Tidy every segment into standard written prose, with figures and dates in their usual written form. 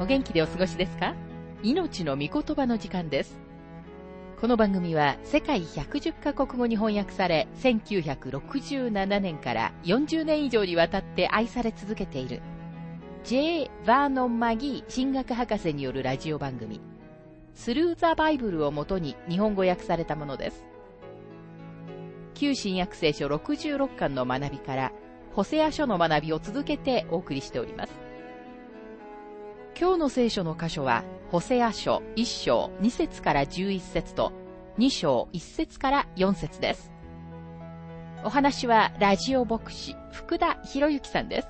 お元気でお過ごしですか？命の御言葉の時間です。この番組は世界110カ国語に翻訳され、1967年から40年以上にわたって愛され続けている J. バーノン・マギー神学博士によるラジオ番組スルー・ザ・バイブルをもとに日本語訳されたものです。旧新約聖書66巻の学びからホセア書の学びを続けてお送りしております。今日の聖書の箇所はホセア書1章2節から11節と2章1節から4節です。お話はラジオ牧師福田博之さんです。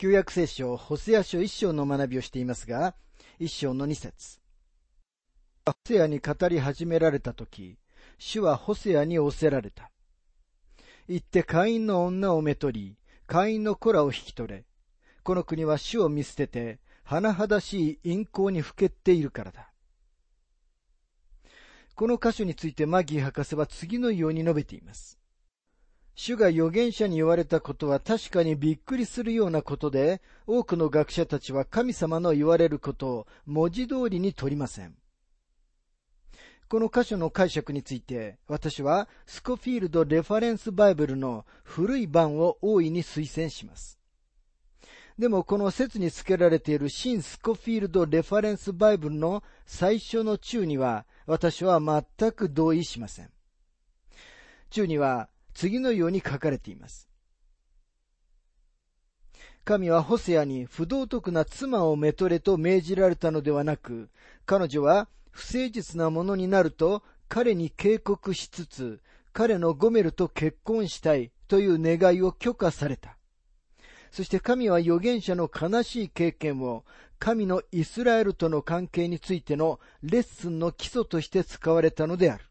旧約聖書ホセア書一章の学びをしていますが、一章の二節。ホセアに語り始められたとき、主はホセアに仰せられた。行って会員の女をめとり、会員の子らを引き取れ。この国は主を見捨てて、甚だしい淫行にふけっているからだ。この箇所についてマギー博士は次のように述べています。主が預言者に言われたことは確かにびっくりするようなことで、多くの学者たちは神様の言われることを文字通りに取りません。この箇所の解釈について、私はスコフィールド・レファレンス・バイブルの古い版を大いに推薦します。でもこの説につけられている新スコフィールド・レファレンス・バイブルの最初の注には、私は全く同意しません。注には、次のように書かれています。神はホセアに不道徳な妻をめとれと命じられたのではなく、彼女は不誠実なものになると彼に警告しつつ、彼のゴメルと結婚したいという願いを許可された。そして神は預言者の悲しい経験を神のイスラエルとの関係についてのレッスンの基礎として使われたのである。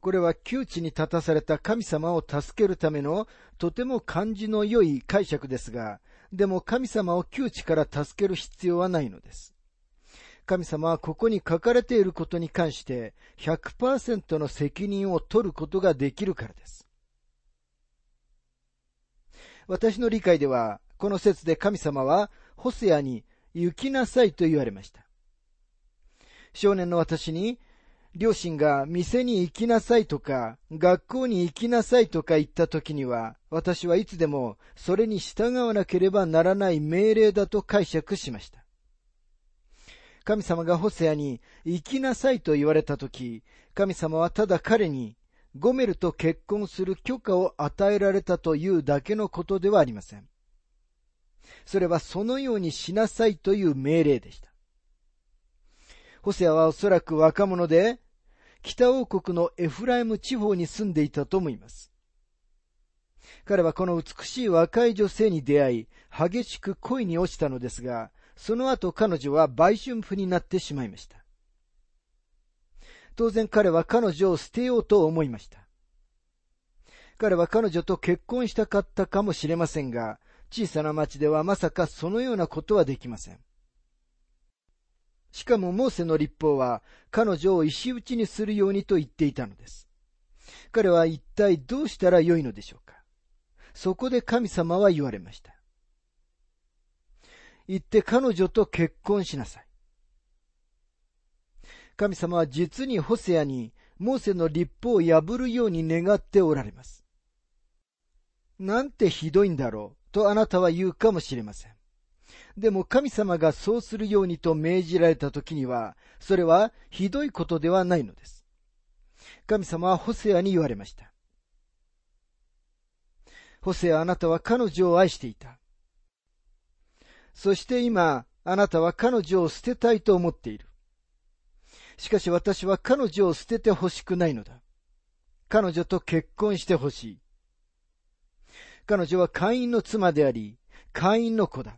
これは窮地に立たされた神様を助けるためのとても感じの良い解釈ですが、でも神様を窮地から助ける必要はないのです。神様はここに書かれていることに関して 100% の責任を取ることができるからです。私の理解では、この説で神様はホセアに行きなさいと言われました。少年の私に、両親が店に行きなさいとか、学校に行きなさいとか言った時には、私はいつでもそれに従わなければならない命令だと解釈しました。神様がホセアに行きなさいと言われた時、神様はただ彼にゴメルと結婚する許可を与えられたというだけのことではありません。それはそのようにしなさいという命令でした。ホセアはおそらく若者で、北王国のエフライム地方に住んでいたと思います。彼はこの美しい若い女性に出会い、激しく恋に落ちたのですが、その後彼女は売春婦になってしまいました。当然彼は彼女を捨てようと思いました。彼は彼女と結婚したかったかもしれませんが、小さな町ではまさかそのようなことはできません。しかもモーセの律法は彼女を石打ちにするようにと言っていたのです。彼は一体どうしたらよいのでしょうか。そこで神様は言われました。行って彼女と結婚しなさい。神様は実にホセアにモーセの律法を破るように願っておられます。なんてひどいんだろうとあなたは言うかもしれません。でも神様がそうするようにと命じられたときには、それはひどいことではないのです。神様はホセアに言われました。ホセア、あなたは彼女を愛していた。そして今、あなたは彼女を捨てたいと思っている。しかし私は彼女を捨ててほしくないのだ。彼女と結婚してほしい。彼女は会員の妻であり、会員の子だ。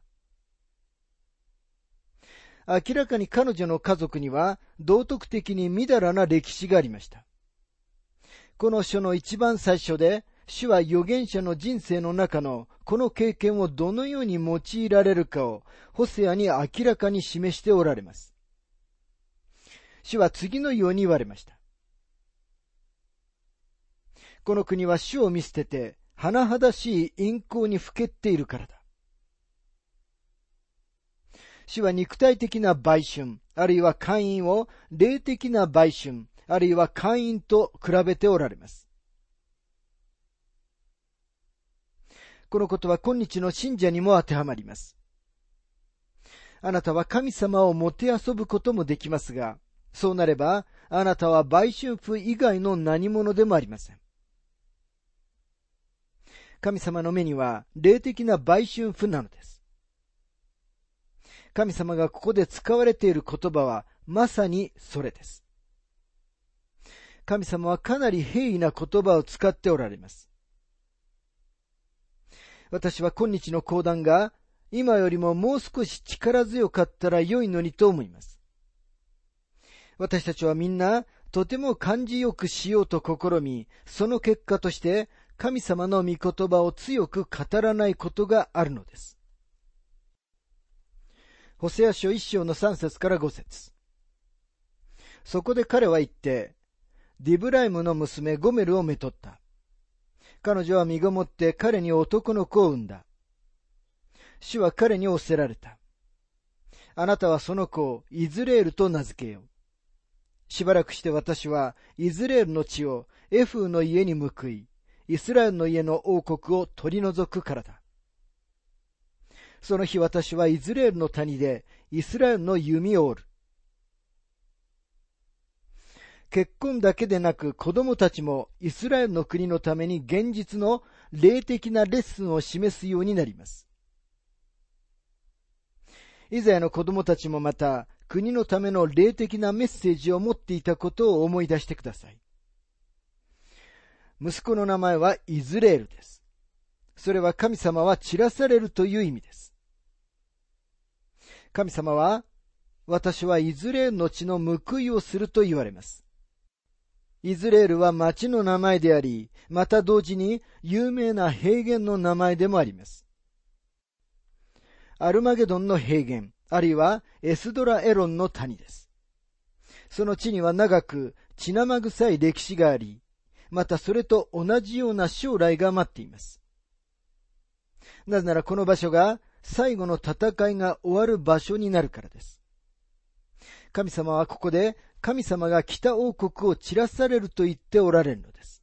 明らかに彼女の家族には道徳的にみだらな歴史がありました。この書の一番最初で主は預言者の人生の中のこの経験をどのように用いられるかをホセアに明らかに示しておられます。主は次のように言われました。この国は主を見捨てて、甚だしい淫行にふけっているからだ。主は肉体的な売春、あるいは姦淫を霊的な売春、あるいは姦淫と比べておられます。このことは今日の信者にも当てはまります。あなたは神様をもて遊ぶこともできますが、そうなれば、あなたは売春婦以外の何者でもありません。神様の目には霊的な売春婦なのです。神様がここで使われている言葉はまさにそれです。神様はかなり平易な言葉を使っておられます。私は今日の講談が今よりももう少し力強かったら良いのにと思います。私たちはみんなとても感じよくしようと試み、その結果として神様の御言葉を強く語らないことがあるのです。ホセア書1章の3節から5節。そこで彼は言って、ディブライムの娘ゴメルをめとった。彼女は身ごもって彼に男の子を産んだ。主は彼に仰せられた。あなたはその子をイズレールと名付けよう。しばらくして私はイズレールの地をエフーの家に報い、イスラエルの家の王国を取り除くからだ。その日私はイズレールの谷でイスラエルの弓を折る。結婚だけでなく子供たちもイスラエルの国のために現実の霊的なレッスンを示すようになります。イザヤの子供たちもまた国のための霊的なメッセージを持っていたことを思い出してください。息子の名前はイズレールです。それは神様は散らされるという意味です。神様は、私はイズレールの血の報いをすると言われます。イズレールは町の名前であり、また同時に有名な平原の名前でもあります。アルマゲドンの平原、あるいはエスドラエロンの谷です。その地には長く血生臭い歴史があり、またそれと同じような将来が待っています。なぜならこの場所が最後の戦いが終わる場所になるからです。神様はここで神様が北王国を散らされると言っておられるのです。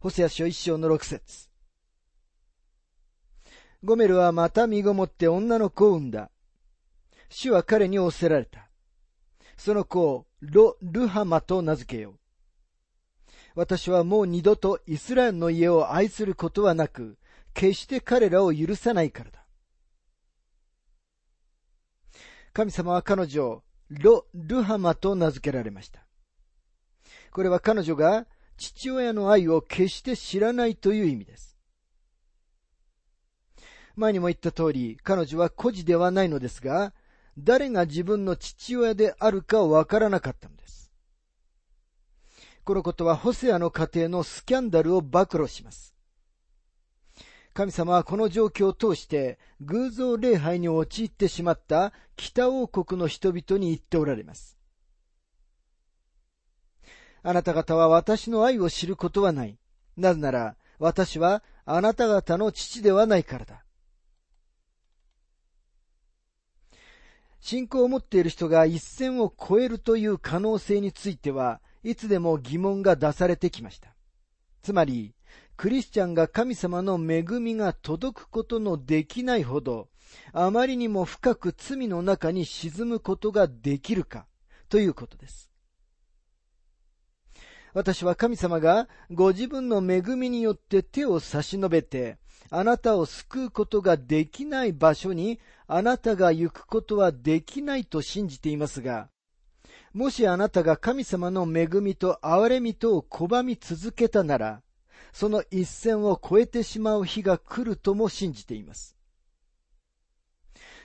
ホセア書1章の6節。ゴメルはまた身ごもって女の子を産んだ。主は彼に仰せられた。その子をルハマと名付けよう。私はもう二度とイスラエルの家を愛することはなく、決して彼らを許さないからだ。神様は彼女をルハマと名付けられました。これは彼女が父親の愛を決して知らないという意味です。前にも言った通り、彼女は孤児ではないのですが、誰が自分の父親であるかわからなかったのです。このことはホセアの家庭のスキャンダルを暴露します。神様はこの状況を通して偶像礼拝に陥ってしまった北王国の人々に言っておられます。あなた方は私の愛を知ることはない。なぜなら私はあなた方の父ではないからだ。信仰を持っている人が一線を越えるという可能性についてはいつでも疑問が出されてきました。つまり、クリスチャンが神様の恵みが届くことのできないほど、あまりにも深く罪の中に沈むことができるかということです。私は神様がご自分の恵みによって手を差し伸べて、あなたを救うことができない場所にあなたが行くことはできないと信じていますが、もしあなたが神様の恵みと憐れみとを拒み続けたなら、その一線を越えてしまう日が来るとも信じています。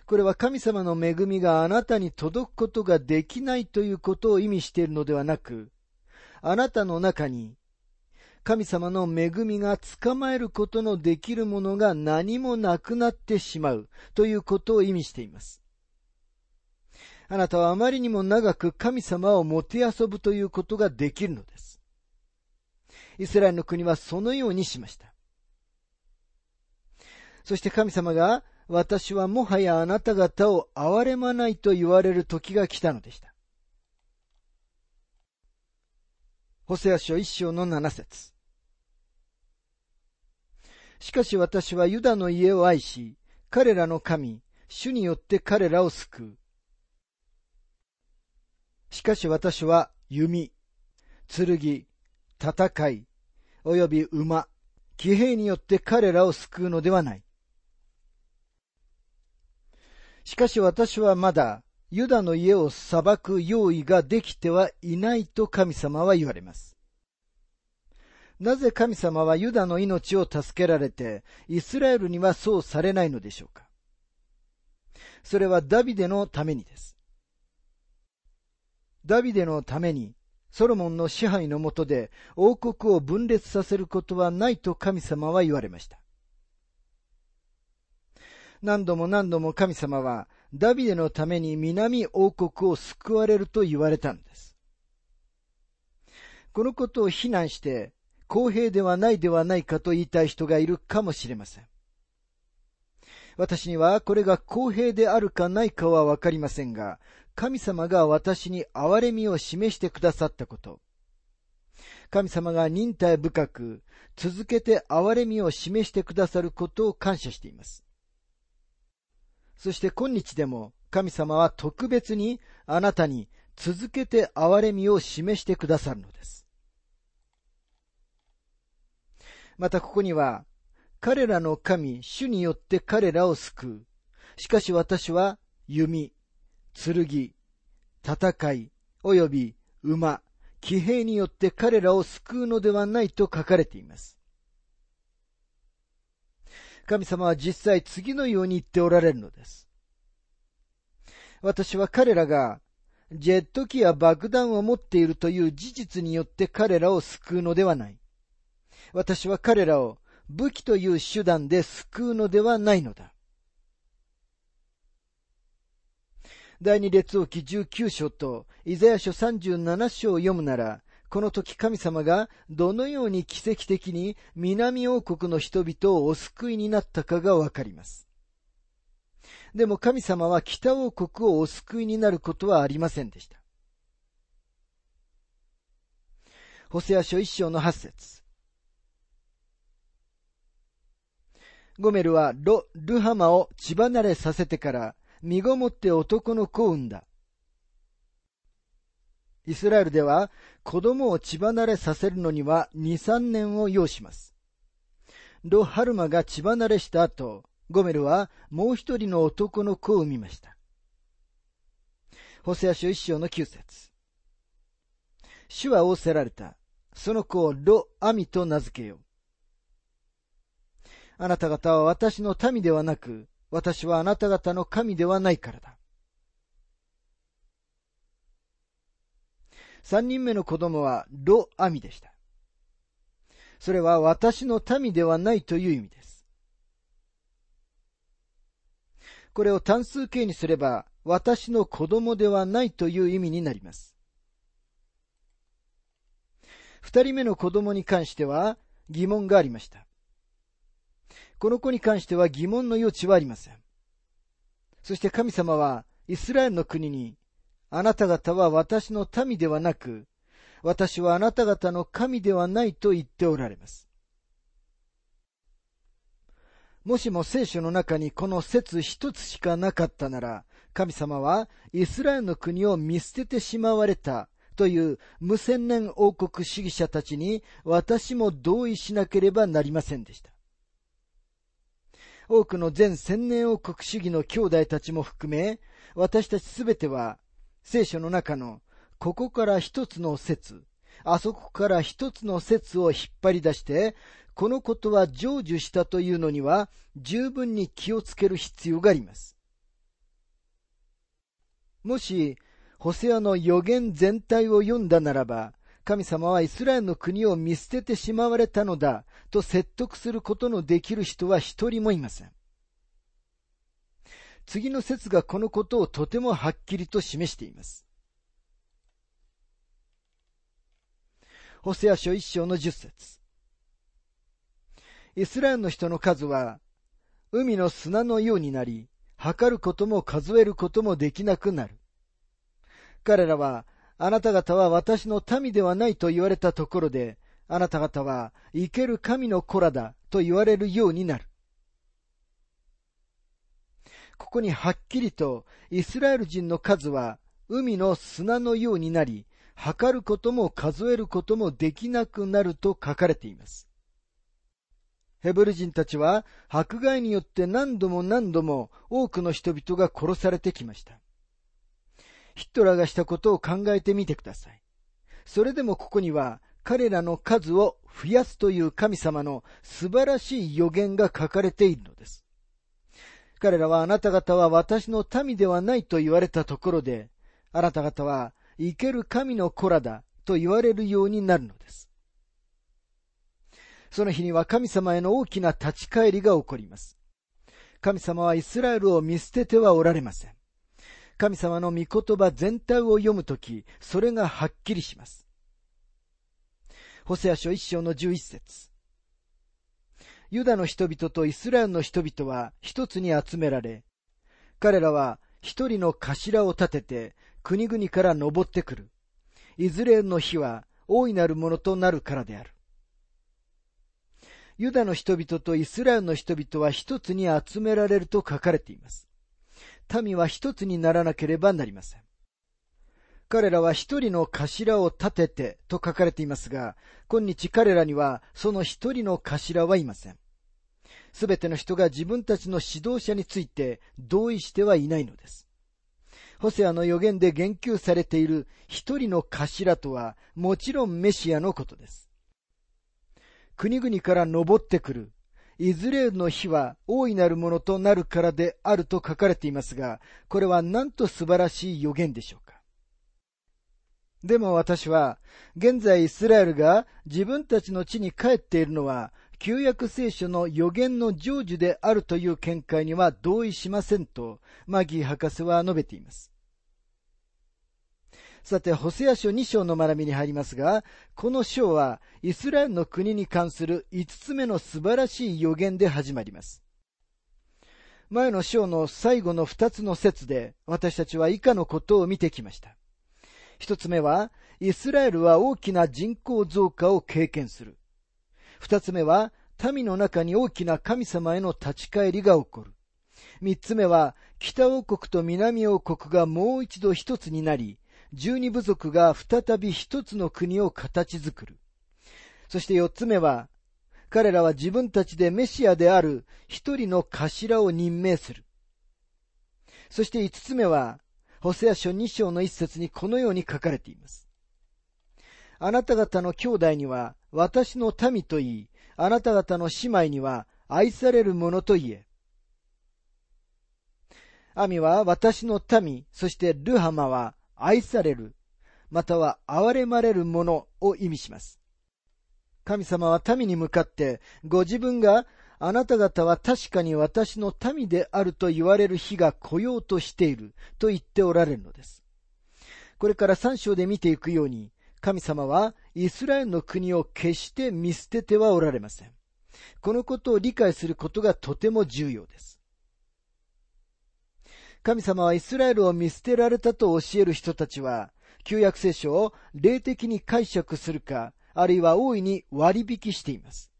これは神様の恵みがあなたに届くことができないということを意味しているのではなく、あなたの中に神様の恵みが捕まえることのできるものが何もなくなってしまうということを意味しています。あなたはあまりにも長く神様をもて遊ぶということができるのです。イスラエルの国はそのようにしました。そして神様が、私はもはやあなた方を憐れまないと言われる時が来たのでした。ホセア書1章の7節。しかし私はユダの家を愛し、彼らの神、主によって彼らを救う。しかし私は弓、剣、戦い、および馬、騎兵によって彼らを救うのではない。しかし私はまだユダの家を裁く用意ができてはいないと神様は言われます。なぜ神様はユダの命を助けられてイスラエルにはそうされないのでしょうか。それはダビデのためにです。ダビデのためにソロモンの支配の下で王国を分裂させることはないと神様は言われました。何度も何度も神様はダビデのために南王国を救われると言われたんです。このことを非難して公平ではないではないかと言いたい人がいるかもしれません。私にはこれが公平であるかないかはわかりませんが、神様が私に憐れみを示してくださったこと。神様が忍耐深く続けて憐れみを示してくださることを感謝しています。そして今日でも神様は特別にあなたに続けて憐れみを示してくださるのです。またここには、彼らの神、主によって彼らを救う。しかし私は弓、剣、戦い、および馬、騎兵によって彼らを救うのではないと書かれています。神様は実際次のように言っておられるのです。私は彼らがジェット機や爆弾を持っているという事実によって彼らを救うのではない。私は彼らを武器という手段で救うのではないのだ。第二列王記19章とイザヤ書37章を読むなら、この時神様がどのように奇跡的に南王国の人々をお救いになったかがわかります。でも神様は北王国をお救いになることはありませんでした。ホセア書1章の8節。ゴメルはルハマを血離れさせてから身ごもって男の子を産んだ。イスラエルでは子供を血離れさせるのには 2,3 年を要します。ロハルマが血離れした後、ゴメルはもう一人の男の子を産みました。ホセア書1章の9節。主は仰せられた。その子をロ・アミと名付けよう。あなた方は私の民ではなく、私はあなた方の神ではないからだ。三人目の子供はロ・アミでした。それは私の民ではないという意味です。これを単数形にすれば、私の子供ではないという意味になります。二人目の子供に関しては疑問がありました。この子に関しては疑問の余地はありません。そして神様はイスラエルの国に、あなた方は私の民ではなく、私はあなた方の神ではないと言っておられます。もしも聖書の中にこの説一つしかなかったなら、神様はイスラエルの国を見捨ててしまわれたという無専念王国主義者たちに私も同意しなければなりませんでした。多くの前専念王国主義の兄弟たちも含め、私たちすべては、聖書の中のここから一つの説、あそこから一つの説を引っ張り出して、このことは成就したというのには十分に気をつける必要があります。もし、ホセアの予言全体を読んだならば、神様はイスラエルの国を見捨ててしまわれたのだと説得することのできる人は一人もいません。次の説がこのことをとてもはっきりと示しています。ホセア書1章の10節。イスラエルの人の数は海の砂のようになり、測ることも数えることもできなくなる。彼らは、あなた方は私の民ではないと言われたところで、あなた方は生ける神の子らだと言われるようになる。ここにはっきりと、イスラエル人の数は海の砂のようになり、測ることも数えることもできなくなると書かれています。ヘブル人たちは迫害によって何度も何度も多くの人々が殺されてきました。ヒットラーがしたことを考えてみてください。それでもここには彼らの数を増やすという神様の素晴らしい予言が書かれているのです。彼らはあなた方は私の民ではないと言われたところで、あなた方は生ける神の子らだと言われるようになるのです。その日には神様への大きな立ち返りが起こります。神様はイスラエルを見捨ててはおられません。神様の御言葉全体を読むとき、それがはっきりします。ホセア書1章の11節。ユダの人々とイスラエルの人々は一つに集められ、彼らは一人の頭を立てて国々から登ってくる。いずれの日は大いなるものとなるからである。ユダの人々とイスラエルの人々は一つに集められると書かれています。民は一つにならなければなりません。彼らは一人の頭を立ててと書かれていますが、今日彼らにはその一人の頭はいません。すべての人が自分たちの指導者について同意してはいないのです。ホセアの予言で言及されている一人の頭とは、もちろんメシアのことです。国々から登ってくる。イズレールの日は大いなるものとなるからであると書かれていますが、これはなんと素晴らしい予言でしょうか。でも私は、現在イスラエルが自分たちの地に帰っているのは、旧約聖書の予言の成就であるという見解には同意しませんと、マギー博士は述べています。さて、ホセア書2章の学びに入りますが、この章は、イスラエルの国に関する5つ目の素晴らしい予言で始まります。前の章の最後の2つの節で、私たちは以下のことを見てきました。1つ目は、イスラエルは大きな人口増加を経験する。2つ目は、民の中に大きな神様への立ち返りが起こる。3つ目は、北王国と南王国がもう一度一つになり、12部族が再び一つの国を形作る。そして4つ目は、彼らは自分たちでメシアである一人の頭を任命する。そして5つ目は、ホセア書2章の1節にこのように書かれています。あなた方の兄弟には私の民と言い、あなた方の姉妹には愛されるものと言え。アミは私の民、そしてルハマは愛される、または憐れまれるものを意味します。神様は民に向かって、ご自分があなた方は確かに私の民であると言われる日が来ようとしていると言っておられるのです。これから3章で見ていくように、神様はイスラエルの国を決して見捨ててはおられません。このことを理解することがとても重要です。神様はイスラエルを見捨てられたと教える人たちは、旧約聖書を霊的に解釈するか、あるいは大いに割引しています。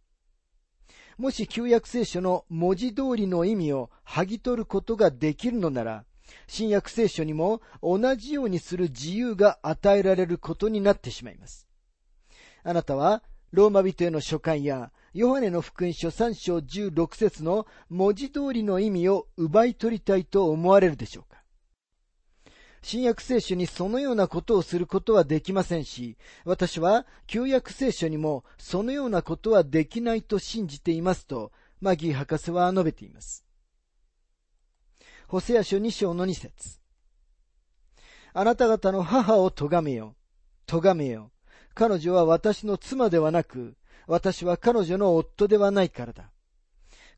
もし旧約聖書の文字通りの意味を剥ぎ取ることができるのなら、新約聖書にも同じようにする自由が与えられることになってしまいます。あなたは、ローマ人への書簡や、ヨハネの福音書3章16節の文字通りの意味を奪い取りたいと思われるでしょうか。新約聖書にそのようなことをすることはできませんし、私は旧約聖書にもそのようなことはできないと信じていますと、マギー博士は述べています。ホセア書2章の2節。あなた方の母を咎めよ。咎めよ。彼女は私の妻ではなく、私は彼女の夫ではないからだ。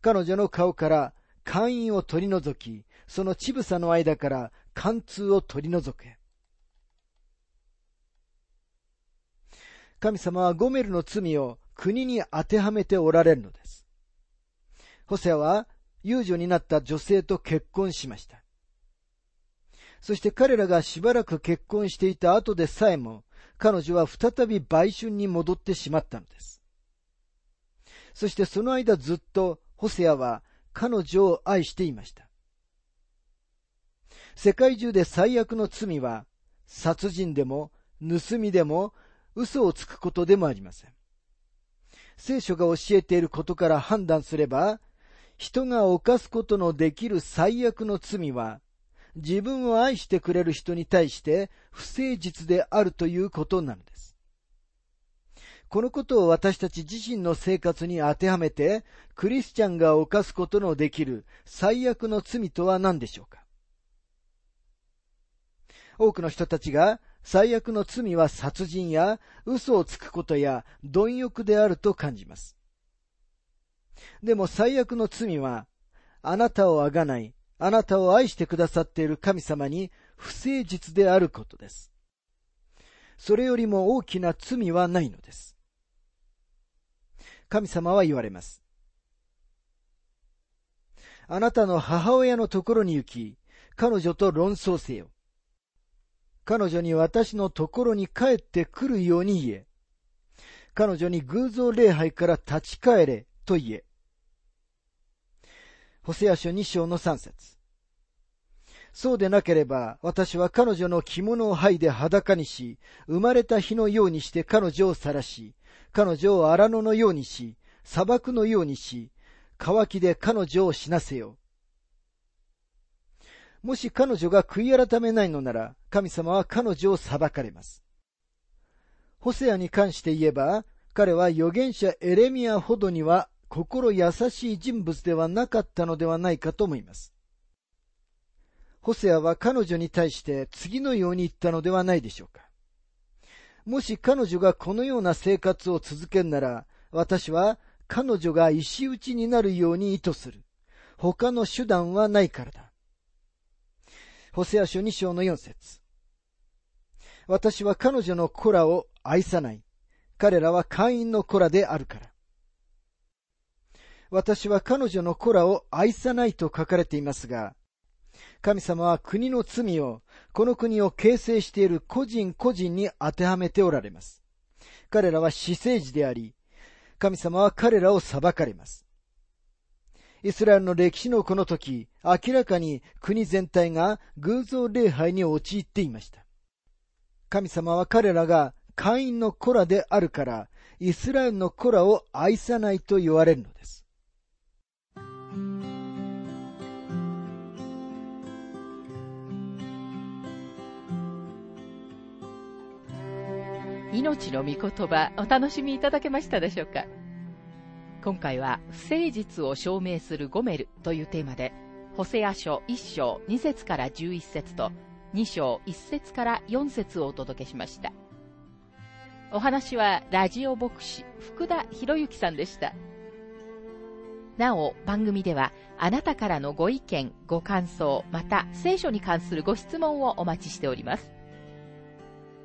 彼女の顔から姦淫を取り除き、その乳房の間から姦通を取り除け。神様はゴメルの罪を国に当てはめておられるのです。ホセアは遊女になった女性と結婚しました。そして彼らがしばらく結婚していた後でさえも、彼女は再び売春に戻ってしまったのです。そしてその間ずっとホセアは彼女を愛していました。世界中で最悪の罪は、殺人でも、盗みでも、嘘をつくことでもありません。聖書が教えていることから判断すれば、人が犯すことのできる最悪の罪は、自分を愛してくれる人に対して不誠実であるということなのです。このことを私たち自身の生活に当てはめて、クリスチャンが犯すことのできる最悪の罪とは何でしょうか。多くの人たちが、最悪の罪は殺人や嘘をつくことや貪欲であると感じます。でも最悪の罪は、あなたをあがない、あなたを愛してくださっている神様に不誠実であることです。それよりも大きな罪はないのです。神様は言われます。あなたの母親のところに行き、彼女と論争せよ。彼女に私のところに帰ってくるように言え。彼女に偶像礼拝から立ち返れと言え。ホセア書2章の3節。そうでなければ私は彼女の着物を剥いで裸にし、生まれた日のようにして彼女を晒し、彼女を荒野のようにし、砂漠のようにし、乾きで彼女を死なせよ。もし彼女が悔い改めないのなら、神様は彼女を裁かれます。ホセアに関して言えば、彼は預言者エレミヤほどには心優しい人物ではなかったのではないかと思います。ホセアは彼女に対して次のように言ったのではないでしょうか。もし彼女がこのような生活を続けるなら、私は彼女が石打ちになるように意図する。他の手段はないからだ。ホセア書2章の4節。私は彼女の子らを愛さない。彼らは姦淫の子らであるから。私は彼女の子らを愛さないと書かれていますが、神様は国の罪を、この国を形成している個人個人に当てはめておられます。彼らは私生児であり、神様は彼らを裁かれます。イスラエルの歴史のこの時、明らかに国全体が偶像礼拝に陥っていました。神様は彼らが姦淫の子らであるから、イスラエルの子らを愛さないと言われるのです。命の御言葉、お楽しみいただけましたでしょうか。今回は不誠実を証明するゴメルというテーマで、ホセア書1章2節から11節と2章1節から4節をお届けしました。お話はラジオ牧師福田博之さんでした。なお番組ではあなたからのご意見、ご感想、また聖書に関するご質問をお待ちしております。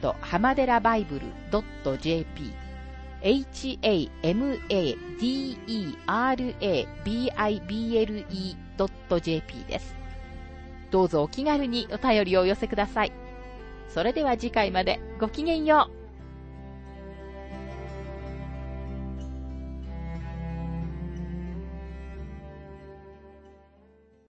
@hamaderabible.jp hamadera.bible.jp です。どうぞお気軽にお便りをお寄せください。それでは次回までごきげんよう。